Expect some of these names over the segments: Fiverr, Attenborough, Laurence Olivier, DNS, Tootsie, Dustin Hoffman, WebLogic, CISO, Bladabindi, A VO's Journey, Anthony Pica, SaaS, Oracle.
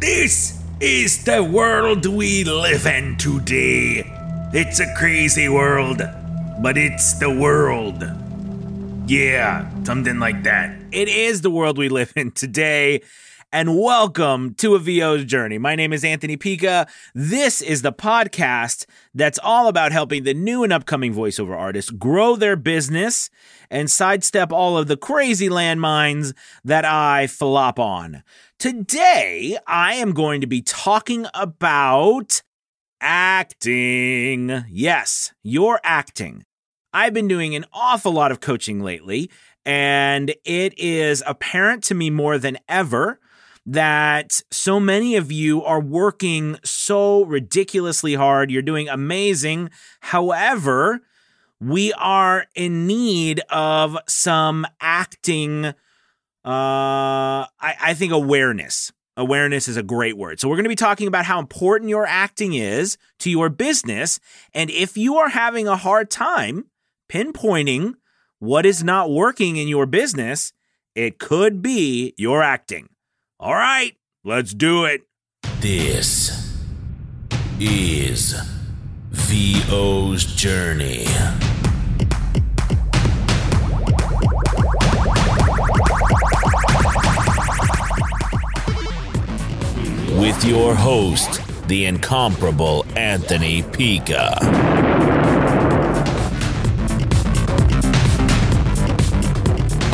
This is the world we live in today. It's a crazy world, but it's the world. Yeah, something like that. It is the world we live in today. And welcome to A VO's Journey. My name is Anthony Pica. This is the podcast that's all about helping the new and upcoming voiceover artists grow their business and sidestep all of the crazy landmines that I flop on. Today, I am going to be talking about acting. Yes, your acting. I've been doing an awful lot of coaching lately, and it is apparent to me more than ever that so many of you are working so ridiculously hard. You're doing amazing. However, we are in need of some acting, I think awareness. Awareness is a great word. So we're going to be talking about how important your acting is to your business. And if you are having a hard time pinpointing what is not working in your business, it could be your acting. All right, let's do it. This is VO's Journey. With your host, the incomparable Anthony Pica.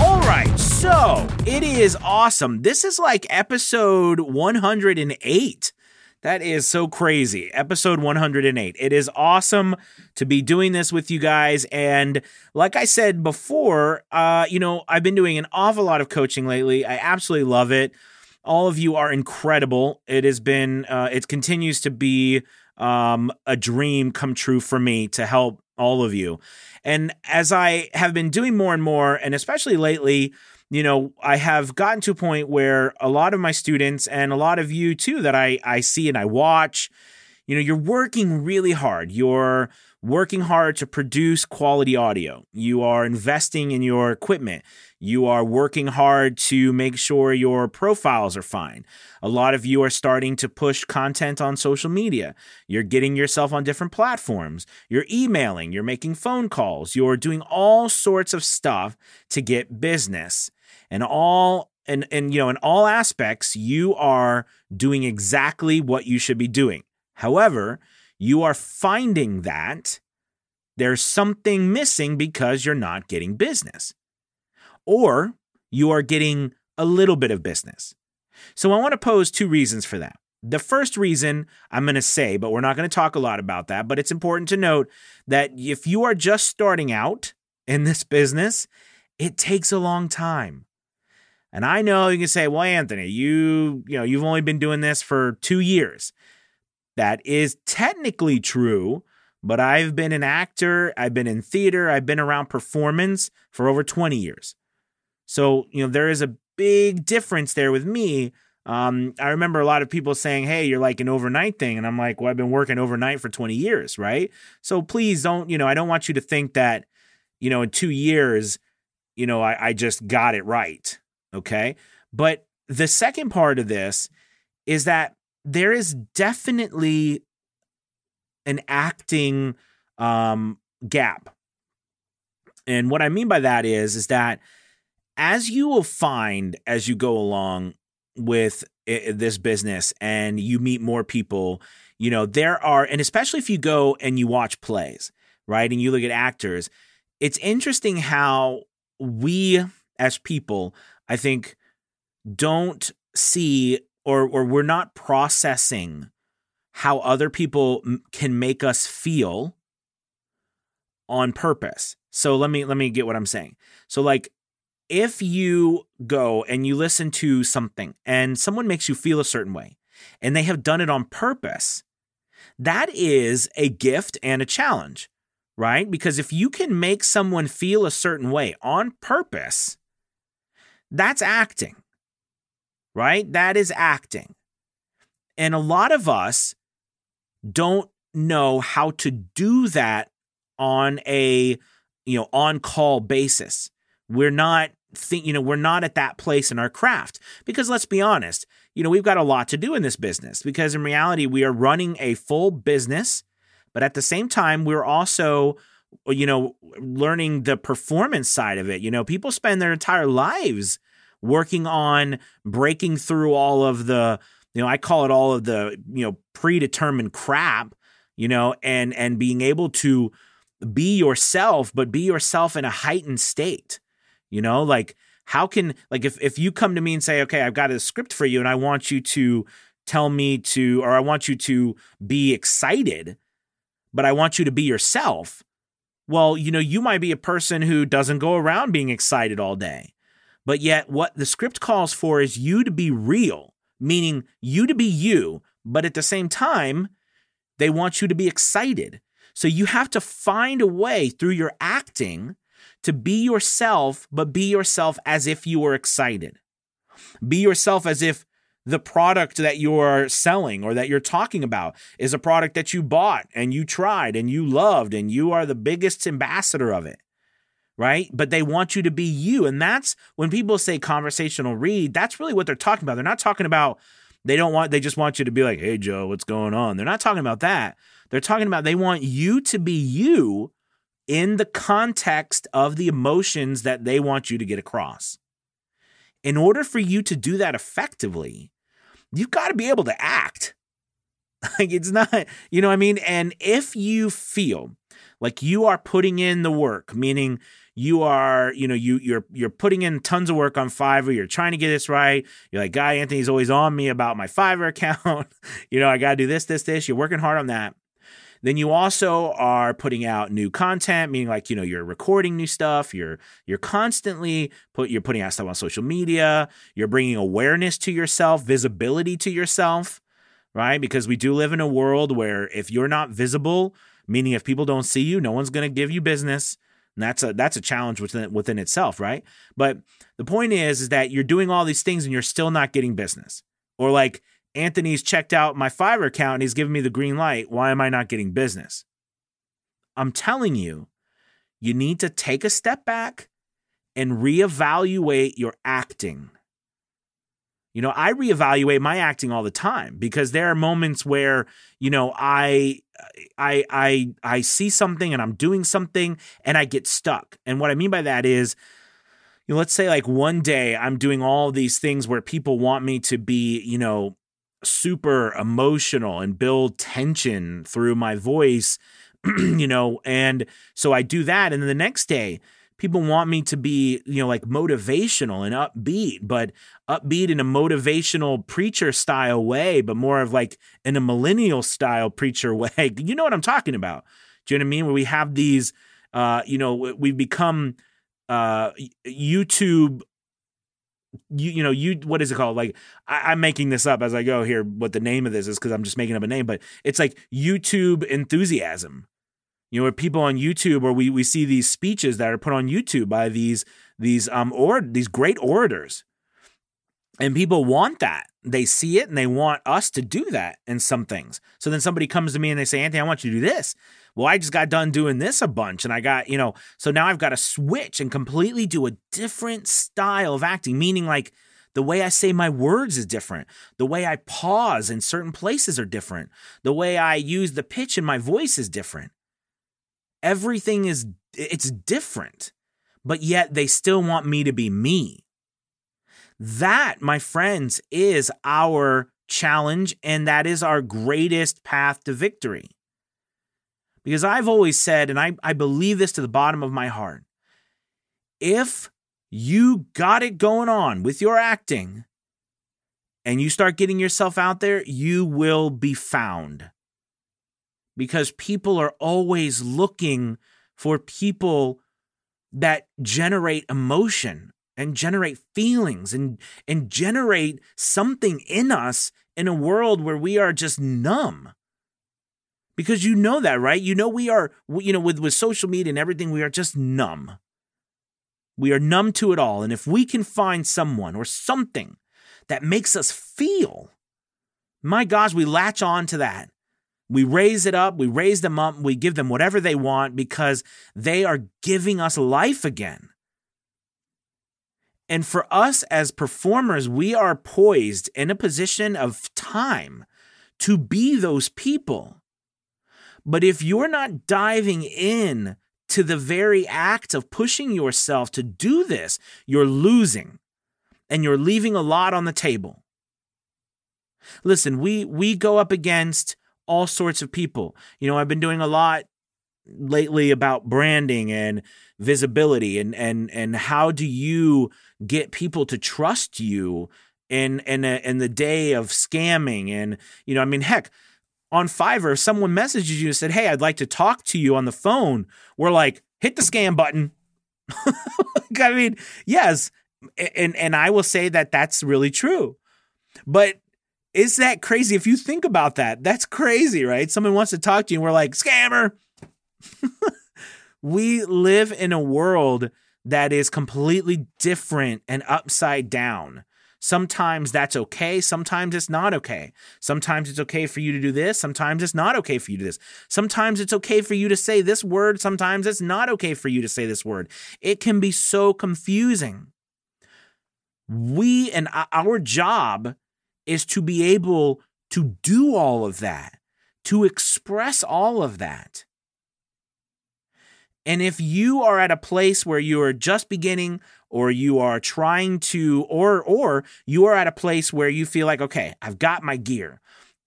All right, so it is awesome. This is like episode 108. That is so crazy. Episode 108. It is awesome to be doing this with you guys. And like I said before, I've been doing an awful lot of coaching lately. I absolutely love it. All of you are incredible. It has been, it continues to be a dream come true for me to help all of you. And as I have been doing more and more, and especially lately, I have gotten to a point where a lot of my students and a lot of you too that I see and I watch, you're working really hard. You're working hard to produce quality audio. You are investing in your equipment. You are working hard to make sure your profiles are fine. A lot of you are starting to push content on social media. You're getting yourself on different platforms. You're emailing. You're making phone calls. You're doing all sorts of stuff to get business. And in all aspects, you are doing exactly what you should be doing. However, you are finding that there's something missing because you're not getting business, or you are getting a little bit of business. So I want to pose two reasons for that. The first reason I'm going to say, but we're not going to talk a lot about that, but it's important to note that if you are just starting out in this business, it takes a long time. And I know you can say, well, Anthony, you've only been doing this for 2 years. That is technically true, but I've been an actor, I've been in theater, I've been around performance for over 20 years. So, there is a big difference there with me. I remember a lot of people saying, hey, you're like an overnight thing. And I'm like, well, I've been working overnight for 20 years, right? So please don't, I don't want you to think that, in 2 years, I just got it right, okay? But the second part of this is that there is definitely an acting gap. And what I mean by that is that as you will find as you go along with this business and you meet more people, there are, and especially if you go and you watch plays, right? And you look at actors, it's interesting how we as people, I think, don't see or we're not processing how other people can make us feel on purpose. So let me get what I'm saying. So like if you go and you listen to something and someone makes you feel a certain way and they have done it on purpose, that is a gift and a challenge, right? Because if you can make someone feel a certain way on purpose, that's acting. Right? That is acting. And a lot of us don't know how to do that on a, on-call basis. We're not at that place in our craft because let's be honest, you know, we've got a lot to do in this business, because in reality, we are running a full business, but at the same time, we're also, you know, learning the performance side of it. You know, people spend their entire lives working on breaking through all of the, you know, I call it all of the, you know, predetermined crap, you know, and being able to be yourself, but be yourself in a heightened state. You know, like how can, like if you come to me and say, okay, I've got a script for you and I want you to tell me to, or I want you to be excited, but I want you to be yourself. Well, you know, you might be a person who doesn't go around being excited all day, but yet what the script calls for is you to be real, meaning you to be you, but at the same time, they want you to be excited. So you have to find a way through your acting to be yourself, but be yourself as if you were excited. Be yourself as if the product that you're selling or that you're talking about is a product that you bought and you tried and you loved and you are the biggest ambassador of it, right? But they want you to be you. And that's when people say conversational read, that's really what they're talking about. They're not talking about, they just want you to be like, hey, Joe, what's going on? They're not talking about that. They're talking about they want you to be you in the context of the emotions that they want you to get across. In order for you to do that effectively, you've got to be able to act. Like it's not, you know what I mean? And if you feel like you are putting in the work, meaning you are, you know, you're putting in tons of work on Fiverr. You're trying to get this right. You're like, guy, Anthony's always on me about my Fiverr account. You know, I got to do this. You're working hard on that. Then you also are putting out new content, meaning like, you know, you're recording new stuff. You're constantly putting out stuff on social media. You're bringing awareness to yourself, visibility to yourself, right? Because we do live in a world where if you're not visible, meaning if people don't see you, no one's going to give you business. And that's a challenge within itself, right? But the point is that you're doing all these things and you're still not getting business. Or like, Anthony's checked out my Fiverr account and he's giving me the green light. Why am I not getting business? I'm telling you, you need to take a step back and reevaluate your acting. You know, I reevaluate my acting all the time because there are moments where, you know, I see something and I'm doing something and I get stuck. And what I mean by that is, you know, let's say like one day I'm doing all these things where people want me to be, you know, super emotional and build tension through my voice, you know, and so I do that. And then the next day, people want me to be, you know, like motivational and upbeat, but upbeat in a motivational preacher style way, but more of like in a millennial style preacher way. You know what I'm talking about? Do you know what I mean? Where we have these, you know, we've become YouTube. What is it called? Like I'm making this up as I go here, what the name of this is, because I'm just making up a name, but it's like YouTube enthusiasm. You know, where people on YouTube, or we see these speeches that are put on YouTube by these great orators, and people want that. They see it and they want us to do that in some things. So then somebody comes to me and they say, Anthony, I want you to do this. Well, I just got done doing this a bunch and I got, you know, so now I've got to switch and completely do a different style of acting, meaning like the way I say my words is different. The way I pause in certain places are different. The way I use the pitch in my voice is different. Everything is, it's different, but yet they still want me to be me. That, my friends, is our challenge, and that is our greatest path to victory. Because I've always said, and I believe this to the bottom of my heart, if you got it going on with your acting and you start getting yourself out there, you will be found. Because people are always looking for people that generate emotion and generate feelings and generate something in us in a world where we are just numb. Because you know that, right? You know, we are, you know, with social media and everything, we are just numb. We are numb to it all. And if we can find someone or something that makes us feel, my gosh, we latch on to that. We raise it up, we raise them up, we give them whatever they want because they are giving us life again. And for us as performers, we are poised in a position of time to be those people. But if you're not diving in to the very act of pushing yourself to do this, you're losing and you're leaving a lot on the table. Listen, we go up against all sorts of people. You know, I've been doing a lot lately about branding and visibility and how do you get people to trust you in the day of scamming. And, you know, I mean, heck, on Fiverr, if someone messages you and said, hey, I'd like to talk to you on the phone, we're like, hit the scam button. I mean, yes. And I will say that that's really true. But is that crazy? If you think about that, that's crazy, right? Someone wants to talk to you and we're like, scammer. We live in a world that is completely different and upside down. Sometimes that's okay. Sometimes it's not okay. Sometimes it's okay for you to do this. Sometimes it's not okay for you to do this. Sometimes it's okay for you to say this word. Sometimes it's not okay for you to say this word. It can be so confusing. We and our job is to be able to do all of that, to express all of that. And if you are at a place where you are just beginning, or you are trying to, or you are at a place where you feel like, okay, I've got my gear,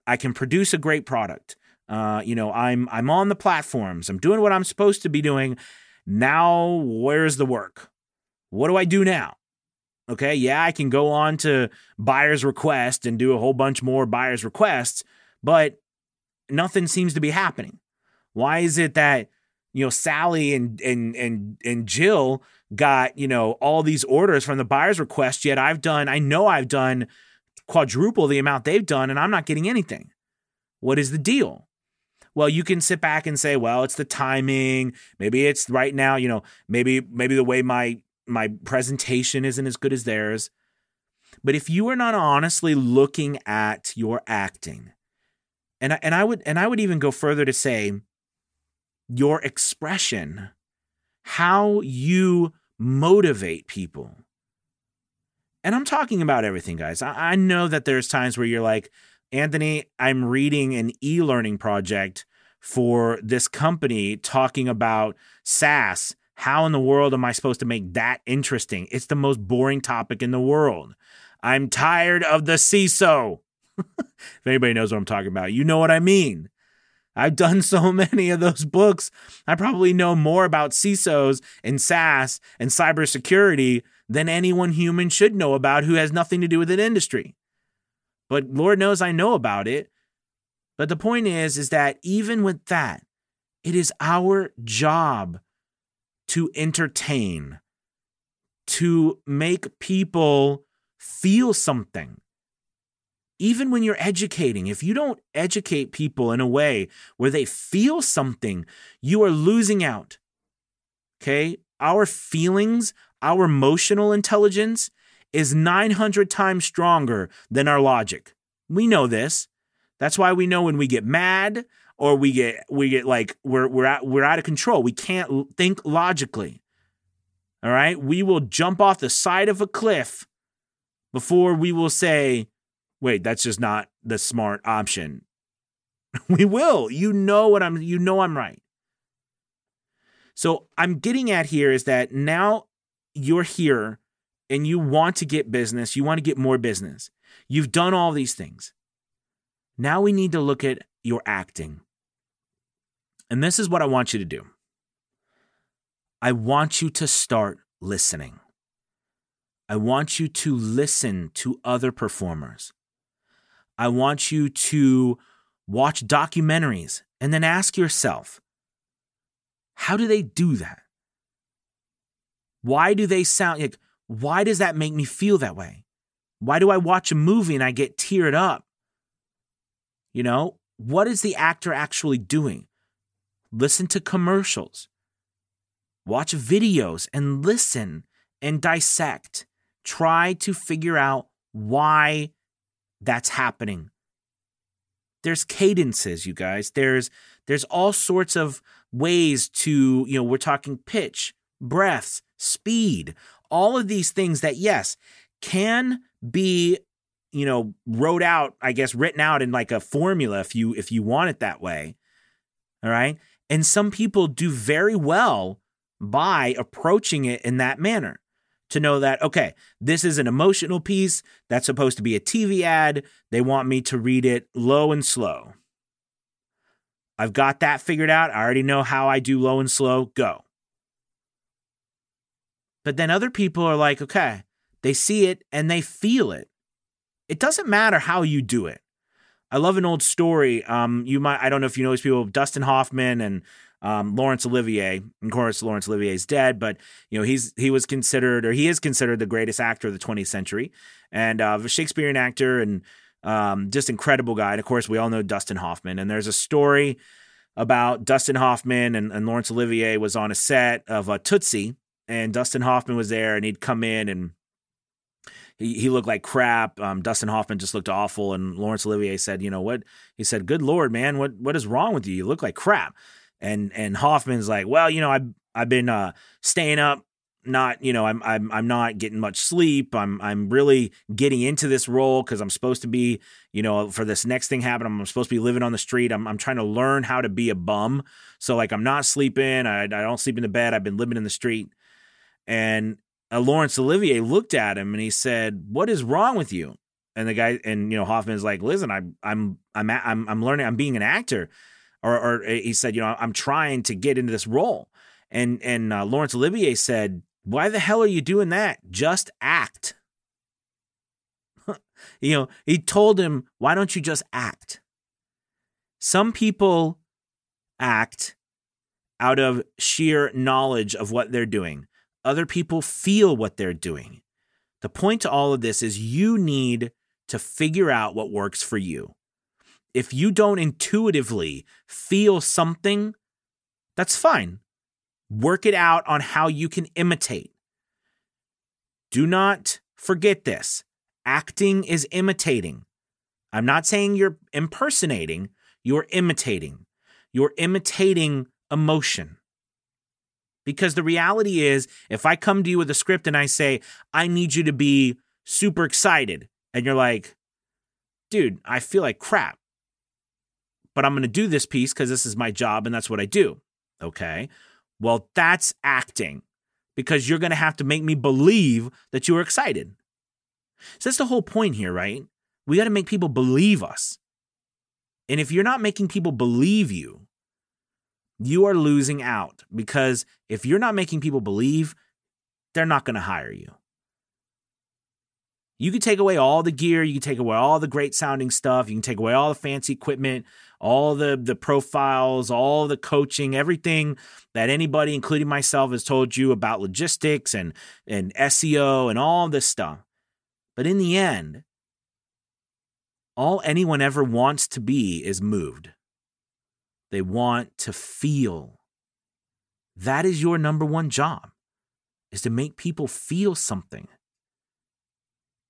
I can produce a great product. You know, I'm on the platforms, I'm doing what I'm supposed to be doing. Now, where's the work? What do I do now? Okay, yeah, I can go on to buyer's request and do a whole bunch more buyer's requests, but nothing seems to be happening. Why is it that, you know, Sally and Jill got, you know, all these orders from the buyer's request, yet I know I've done quadruple the amount they've done, and I'm not getting anything? What is the deal? Well, you can sit back and say, well, it's the timing. Maybe it's right now, you know, maybe the way my presentation isn't as good as theirs. But if you are not honestly looking at your acting, and I would even go further to say, your expression, how you motivate people. And I'm talking about everything, guys. I know that there's times where you're like, Anthony, I'm reading an e-learning project for this company talking about SaaS. How in the world am I supposed to make that interesting? It's the most boring topic in the world. I'm tired of the CISO. If anybody knows what I'm talking about, you know what I mean. I've done so many of those books. I probably know more about CISOs and SaaS and cybersecurity than anyone human should know about who has nothing to do with an industry. But Lord knows I know about it. But the point is that even with that, it is our job to entertain, to make people feel something. Even when you're educating, if you don't educate people in a way where they feel something, you are losing out, okay? Our feelings, our emotional intelligence is 900 times stronger than our logic. We know this. That's why we know when we get mad or we get like we're out of control. We can't think logically, all right? We will jump off the side of a cliff before we will say, wait, that's just not the smart option. We will. You know I'm right. So I'm getting at here is that now you're here and you want to get business. You want to get more business. You've done all these things. Now we need to look at your acting. And this is what I want you to do. I want you to start listening. I want you to listen to other performers. I want you to watch documentaries and then ask yourself, how do they do that? Why do they sound like, why does that make me feel that way? Why do I watch a movie and I get teared up? You know, what is the actor actually doing? Listen to commercials, watch videos and listen and dissect. Try to figure out why that's happening. There's cadences, you guys. There's all sorts of ways to, you know, we're talking pitch, breaths, speed, all of these things that, yes, can be, you know, written out in like a formula if you want it that way. All right. And some people do very well by approaching it in that manner, to know that, okay, this is an emotional piece. That's supposed to be a TV ad. They want me to read it low and slow. I've got that figured out. I already know how I do low and slow. Go. But then other people are like, okay, they see it and they feel it. It doesn't matter how you do it. I love an old story. I don't know if you know these people, Dustin Hoffman and Laurence Olivier. Of course, Laurence Olivier is dead, but you know he is considered the greatest actor of the 20th century, and a Shakespearean actor, and just incredible guy. And of course, we all know Dustin Hoffman. And there's a story about Dustin Hoffman and Laurence Olivier was on a set of Tootsie, and Dustin Hoffman was there, and he'd come in and he looked like crap. Dustin Hoffman just looked awful. And Laurence Olivier said, you know what? He said, good Lord, man, what is wrong with you? You look like crap. And Hoffman's like, well, you know, I've been staying up, not, you know, I'm not getting much sleep. I'm really getting into this role because I'm supposed to be, you know, for this next thing happen, I'm supposed to be living on the street. I'm trying to learn how to be a bum. So like, I'm not sleeping. I don't sleep in the bed. I've been living in the street. And Laurence Olivier looked at him and he said, "What is wrong with you?" And the guy, and you know, Hoffman's like, "Listen, I'm learning. I'm being an actor," or he said, "You know, I'm trying to get into this role." And Laurence Olivier said, "Why the hell are you doing that? Just act." You know, he told him, "Why don't you just act?" Some people act out of sheer knowledge of what they're doing. Other people feel what they're doing. The point to all of this is you need to figure out what works for you. If you don't intuitively feel something, that's fine. Work it out on how you can imitate. Do not forget this. Acting is imitating. I'm not saying you're impersonating. You're imitating. You're imitating emotion. Because the reality is, if I come to you with a script and I say, I need you to be super excited, and you're like, dude, I feel like crap, but I'm going to do this piece because this is my job and that's what I do. Okay, well, that's acting, because you're going to have to make me believe that you were excited. So that's the whole point here, right? We got to make people believe us. And if you're not making people believe you, you are losing out, because if you're not making people believe, they're not going to hire you. You can take away all the gear. You can take away all the great sounding stuff. You can take away all the fancy equipment, all the profiles, all the coaching, everything that anybody, including myself, has told you about logistics and SEO and all this stuff. But in the end, all anyone ever wants to be is moved. They want to feel. That is your number one job, is to make people feel something.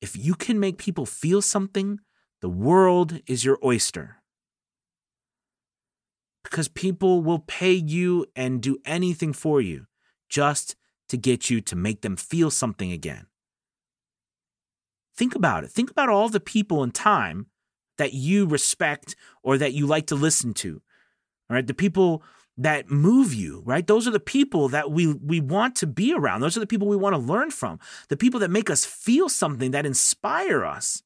If you can make people feel something, the world is your oyster. Because people will pay you and do anything for you just to get you to make them feel something again. Think about it. Think about all the people in time that you respect or that you like to listen to. All right, the people that move you, right? Those are the people that we want to be around. Those are the people we want to learn from. The people that make us feel something, that inspire us.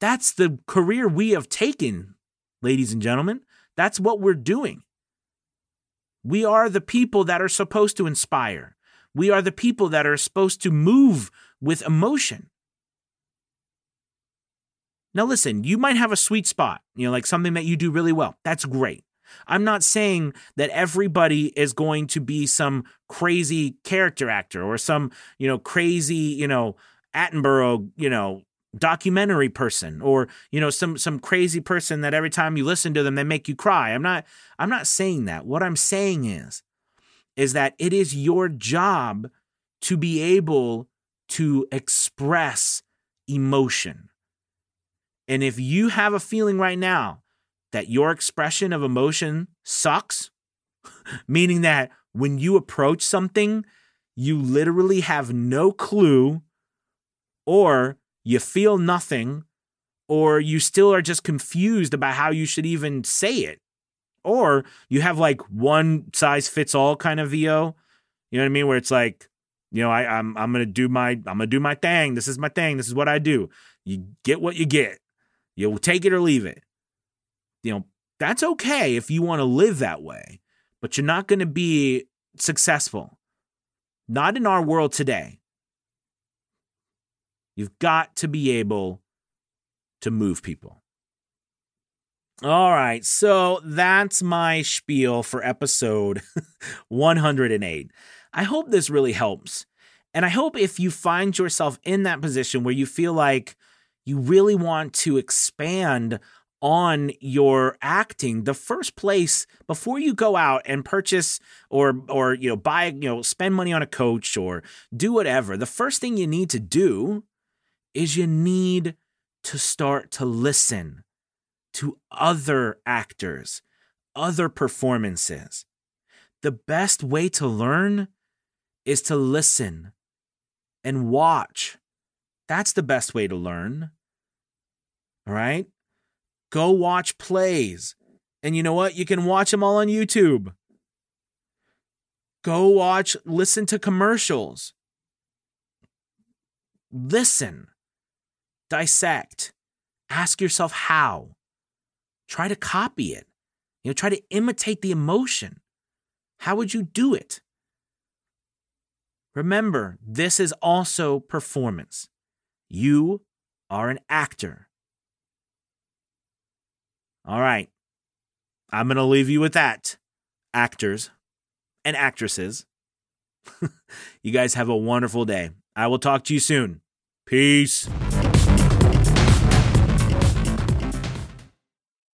That's the career we have taken, ladies and gentlemen. That's what we're doing. We are the people that are supposed to inspire. We are the people that are supposed to move with emotion. Now, listen, you might have a sweet spot, you know, like something that you do really well. That's great. I'm not saying that everybody is going to be some crazy character actor or some, you know, crazy, you know, Attenborough, you know, documentary person, or, you know, some crazy person that every time you listen to them, they make you cry. I'm not saying that. What I'm saying is that it is your job to be able to express emotion. And if you have a feeling right now that your expression of emotion sucks, meaning that when you approach something, you literally have no clue, or you feel nothing, or you still are just confused about how you should even say it, or you have like one size fits all kind of VO. You know what I mean? Where it's like, you know, I'm gonna do my thing. This is my thing. This is what I do. You get what you get. You'll take it or leave it. You know, that's okay if you want to live that way, but you're not going to be successful. Not in our world today. You've got to be able to move people. All right, so that's my spiel for episode 108. I hope this really helps. And I hope if you find yourself in that position where you feel like you really want to expand on your acting, the first place before you go out and purchase or you know, buy, you know, spend money on a coach or do whatever, the first thing you need to do is you need to start to listen to other actors, other performances. The best way to learn is to listen and watch. That's the best way to learn. All right? Go watch plays. And you know what? You can watch them all on YouTube. Go watch, listen to commercials. Listen. Dissect. Ask yourself how. Try to copy it. You know, try to imitate the emotion. How would you do it? Remember, this is also performance. You are an actor. All right. I'm going to leave you with that, actors and actresses. You guys have a wonderful day. I will talk to you soon. Peace.